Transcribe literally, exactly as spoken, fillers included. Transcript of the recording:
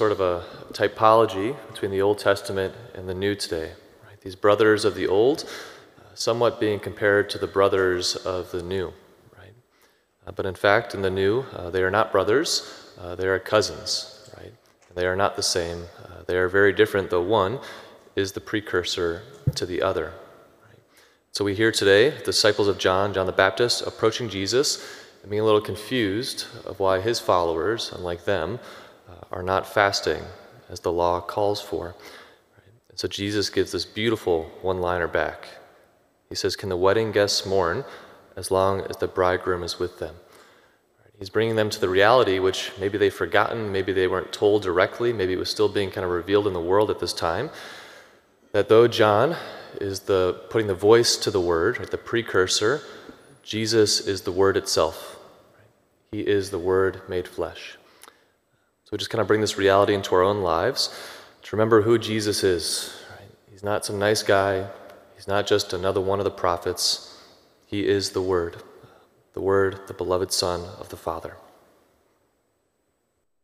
sort of a typology between the Old Testament and the New today. Right? These brothers of the Old uh, somewhat being compared to the brothers of the New. Right? Uh, but in fact, in the New, uh, they are not brothers, uh, they are cousins. Right? They are not the same. Uh, they are very different, though one is the precursor to the other. So we hear today the disciples of John, John the Baptist, approaching Jesus and being a little confused of why his followers, unlike them, uh, are not fasting as the law calls for. Right? And so Jesus gives this beautiful one-liner back. He says, "Can the wedding guests mourn as long as the bridegroom is with them?" Right? He's bringing them to the reality which maybe they've forgotten, maybe they weren't told directly, maybe it was still being kind of revealed in the world at this time, that though John is the putting the voice to the word, right, the precursor, Jesus is the word itself. He is the word made flesh. So we just kind of bring this reality into our own lives to remember who Jesus is. Right? He's not some nice guy. He's not just another one of the prophets. He is the word, the word, the beloved Son of the Father.